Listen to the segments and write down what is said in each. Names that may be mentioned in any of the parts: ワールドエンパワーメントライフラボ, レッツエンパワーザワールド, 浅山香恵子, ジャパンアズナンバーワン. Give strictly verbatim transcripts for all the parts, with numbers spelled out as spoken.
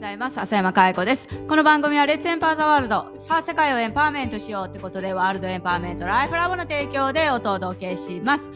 ございます。浅山香恵子です。この番組はレッツエンパワーザワールド、さあ世界をエンパワーメントしようってことで、ワールドエンパワーメントライフラボの提供でお届けします。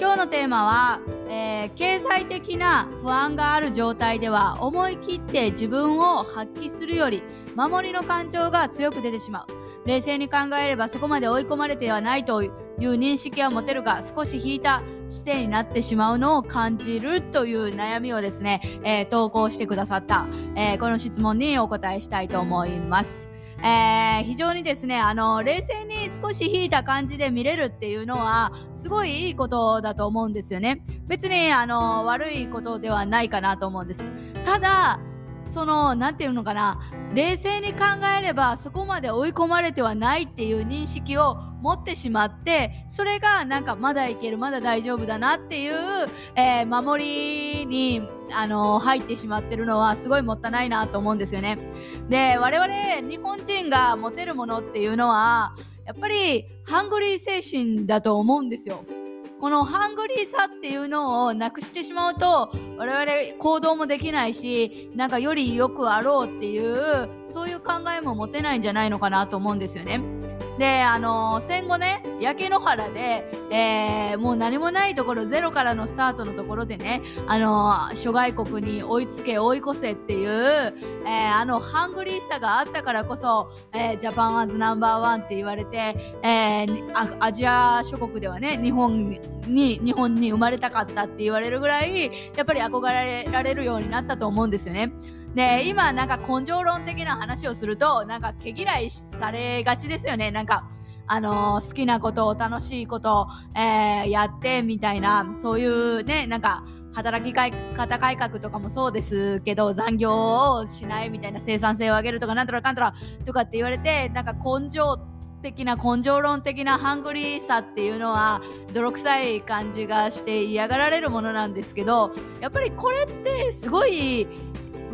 今日のテーマは、えー、経済的な不安がある状態では思い切って自分を発揮するより守りの感情が強く出てしまう。冷静に考えればそこまで追い込まれてはないという認識は持てるが、少し引いた姿勢になってしまうのを感じるという悩みをですね、えー、投稿してくださった、えー、この質問にお答えしたいと思います。えー、非常にですね、あの冷静に少し引いた感じで見れるっていうのはすごいいいことだと思うんですよね。別にあの悪いことではないかなと思うんです。ただそのなんていうのかな、冷静に考えればそこまで追い込まれてはないっていう認識を持ってしまって、それがなんかまだいける、まだ大丈夫だなっていう、えー、守りに、あのー、入ってしまってるのはすごいもったいないなと思うんですよね。で、我々日本人が持てるものっていうのはやっぱりハングリー精神だと思うんですよ。このハングリーさっていうのをなくしてしまうと、我々行動もできないし、なんかよりよくあろうっていう、そういう考えも持てないんじゃないのかなと思うんですよね。で、あのー、戦後ね、焼け野原で、えー、もう何もないところ、ゼロからのスタートのところでね、あのー、諸外国に追いつけ追い越せっていう、えー、あのハングリーさがあったからこそ、えー、ジャパンアズナンバーワンって言われて、えー、アジア諸国ではね、日本に日本に生まれたかったって言われるぐらい、やっぱり憧れられるようになったと思うんですよね。で、今なんか根性論的な話をすると、なんか毛嫌いされがちですよね。なんかあのー、好きなことを、楽しいことを、えー、やってみたいな、そういうね、なんか働き方改革とかもそうですけど、残業をしないみたいな、生産性を上げるとかなんとかかんとかとかって言われて、なんか根性的な、根性論的なハングリーさっていうのは泥臭い感じがして嫌がられるものなんですけど、やっぱりこれってすごい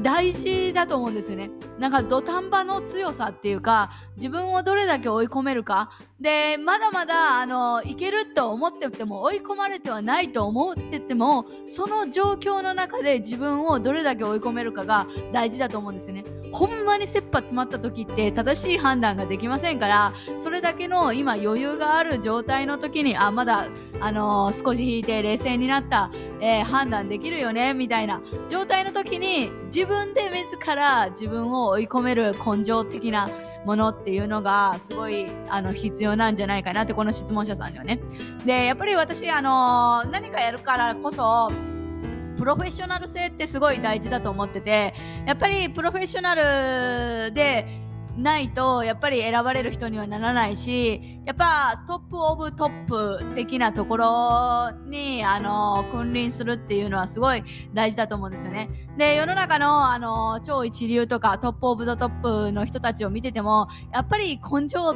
大事だと思うんですよね。なんか土壇場の強さっていうか、自分をどれだけ追い込めるかで、まだまだあのいけると思ってても、追い込まれてはないと思ってても、その状況の中で自分をどれだけ追い込めるかが大事だと思うんですよね。ほんまに切羽詰まった時って正しい判断ができませんから、それだけの今余裕がある状態の時に、あ、まだあのー、少し引いて冷静になった、えー、判断できるよねみたいな状態の時に、自分で自ら自分を追い込める根性的なものっていうのがすごいあの必要なんじゃないかなって、この質問者さんにはね。で、やっぱり私、あのー、何かやるからこそプロフェッショナル性ってすごい大事だと思ってて、やっぱりプロフェッショナルでないとやっぱり選ばれる人にはならないし、やっぱトップオブトップ的なところにあの君臨するっていうのはすごい大事だと思うんですよね。で、世の中のあの超一流とかトップオブザトップの人たちを見てても、やっぱり根性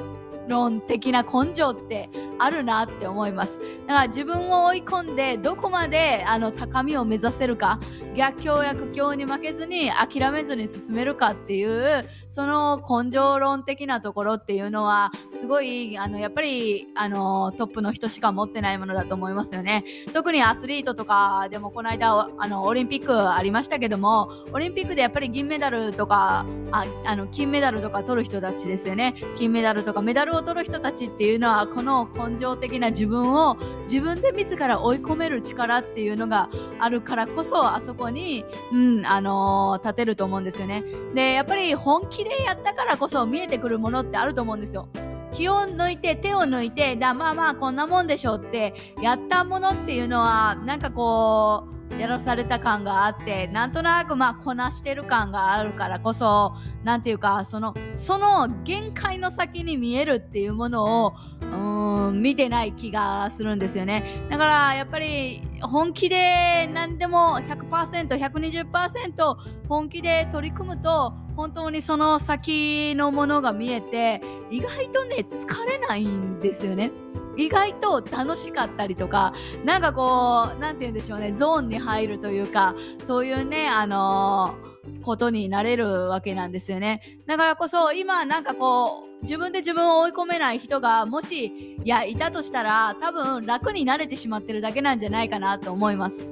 論的な根性ってあるなって思います。だから自分を追い込んで、どこまであの高みを目指せるか、逆境や苦境に負けずに諦めずに進めるかっていう、その根性論的なところっていうのはすごいあのやっぱりあのトップの人しか持ってないものだと思いますよね。特にアスリートとかでも、この間あのオリンピックありましたけども、オリンピックでやっぱり銀メダルとかああの金メダルとか取る人たちですよね。金メダルとかメダルを取る人たちっていうのは、この根性的な自分を自分で自ら追い込める力っていうのがあるからこそ、あそこに、うん、あのー、立てると思うんですよね。で、やっぱり本気でやったからこそ見えてくるものってあると思うんですよ。気を抜いて、手を抜いて、だまあまあこんなもんでしょってやったものっていうのは、なんかこうやらされた感があって、なんとなくまあこなしてる感があるからこそ、なんていうか、そのその限界の先に見えるっていうものをうーん見てない気がするんですよね。だからやっぱり本気で何でも ひゃくパーセントひゃくにじゅっパーセント 本気で取り組むと、本当にその先のものが見えて、意外とね疲れないんですよね。意外と楽しかったりとか、なんかこう、なんて言うんでしょうね、ゾーンに入るというか、そういうね、あのー、ことになれるわけなんですよね。だからこそ今なんかこう自分で自分を追い込めない人がもしいやいたとしたら、多分楽に慣れてしまってるだけなんじゃないかなと思います。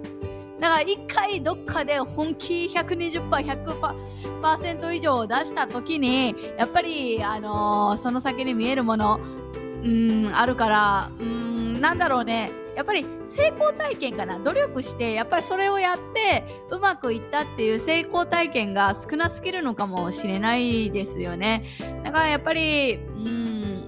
だから一回どっかで本気 ひゃくにじゅっパーセント 以上を出した時にやっぱり、あのー、その先に見えるものうんあるからうんなんだろうねやっぱり成功体験かな。努力してやっぱりそれをやってうまくいったっていう成功体験が少なすぎるのかもしれないですよね。だからやっぱりう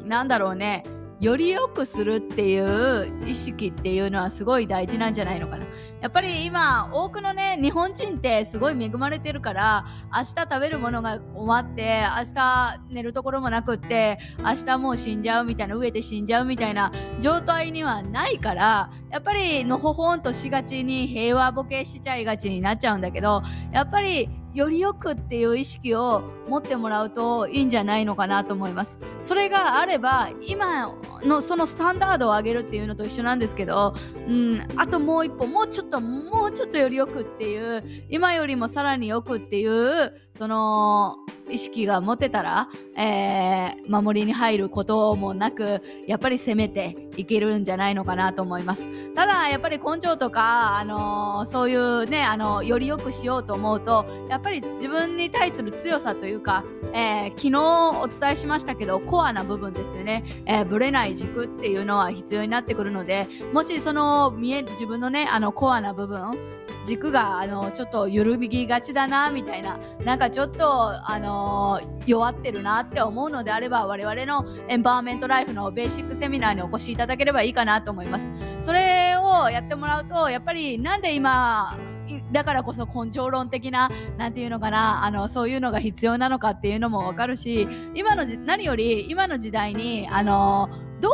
んなんだろうねより良くするっていう意識っていうのはすごい大事なんじゃないのかな。やっぱり今多くのね日本人ってすごい恵まれてるから明日食べるものが終わって明日寝るところもなくって明日もう死んじゃうみたいな飢えて死んじゃうみたいな状態にはないからやっぱりのほほんとしがちに平和ボケしちゃいがちになっちゃうんだけどやっぱりよりよくっていう意識を持ってもらうといいんじゃないのかなと思います。それがあれば今のそのスタンダードを上げるっていうのと一緒なんですけど、うん、あともう一歩もうちょっともうちょっとよりよくっていう今よりもさらによくっていうその意識が持てたら、えー、守りに入ることもなくやっぱり攻めていけるんじゃないのかなと思います。ただやっぱり根性とか、あのー、そういうね、あのー、よりよくしようと思うとやっぱり自分に対する強さというか、えー、昨日お伝えしましたけどコアな部分ですよね、えー、ぶれない軸っていうのは必要になってくるのでもしその見える自分のねあのコアな部分軸があのちょっと緩みがちだなみたいななんかちょっとあの弱ってるなって思うのであれば我々のエンパワーメントライフのベーシックセミナーにお越しいただければいいかなと思います。それをやってもらうとやっぱりなんで今だからこそ根性論的ななんていうのかなあのそういうのが必要なのかっていうのもわかるし今の何より今の時代にあのど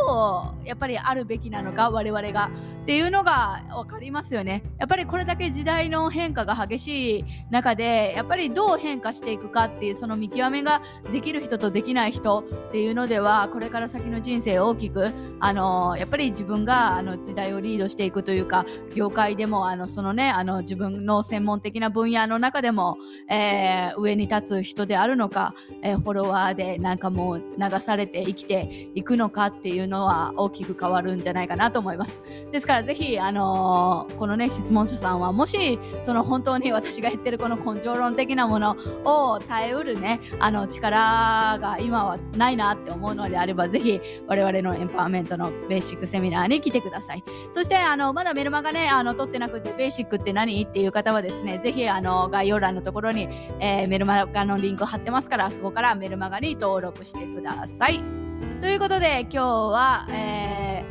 うやっぱりあるべきなのか我々がっていうのが分かりますよね。やっぱりこれだけ時代の変化が激しい中でやっぱりどう変化していくかっていうその見極めができる人とできない人っていうのではこれから先の人生を大きくあのやっぱり自分があの時代をリードしていくというか業界でもあのそのねあの自分の専門的な分野の中でも、えー、上に立つ人であるのか、えー、フォロワーでなんかもう流されて生きていくのかっていういうのは大きく変わるんじゃないかなと思います。ですからぜひ、あのー、このね質問者さんはもしその本当に私が言ってるこの根性論的なものを耐えうるねあの力が今はないなって思うのであればぜひ我々のエンパワーメントのベーシックセミナーに来てください。そしてあのまだメルマガねあの取ってなくてベーシックって何っていう方はですねぜひあの概要欄のところに、えー、メルマガのリンクを貼ってますからそこからメルマガに登録してください。ということで今日は、え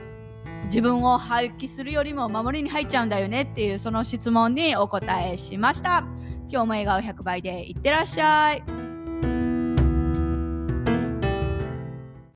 ー、自分を発揮するよりも守りに入っちゃうんだよねっていうその質問にお答えしました。今日も笑顔ひゃくばいでいってらっしゃい。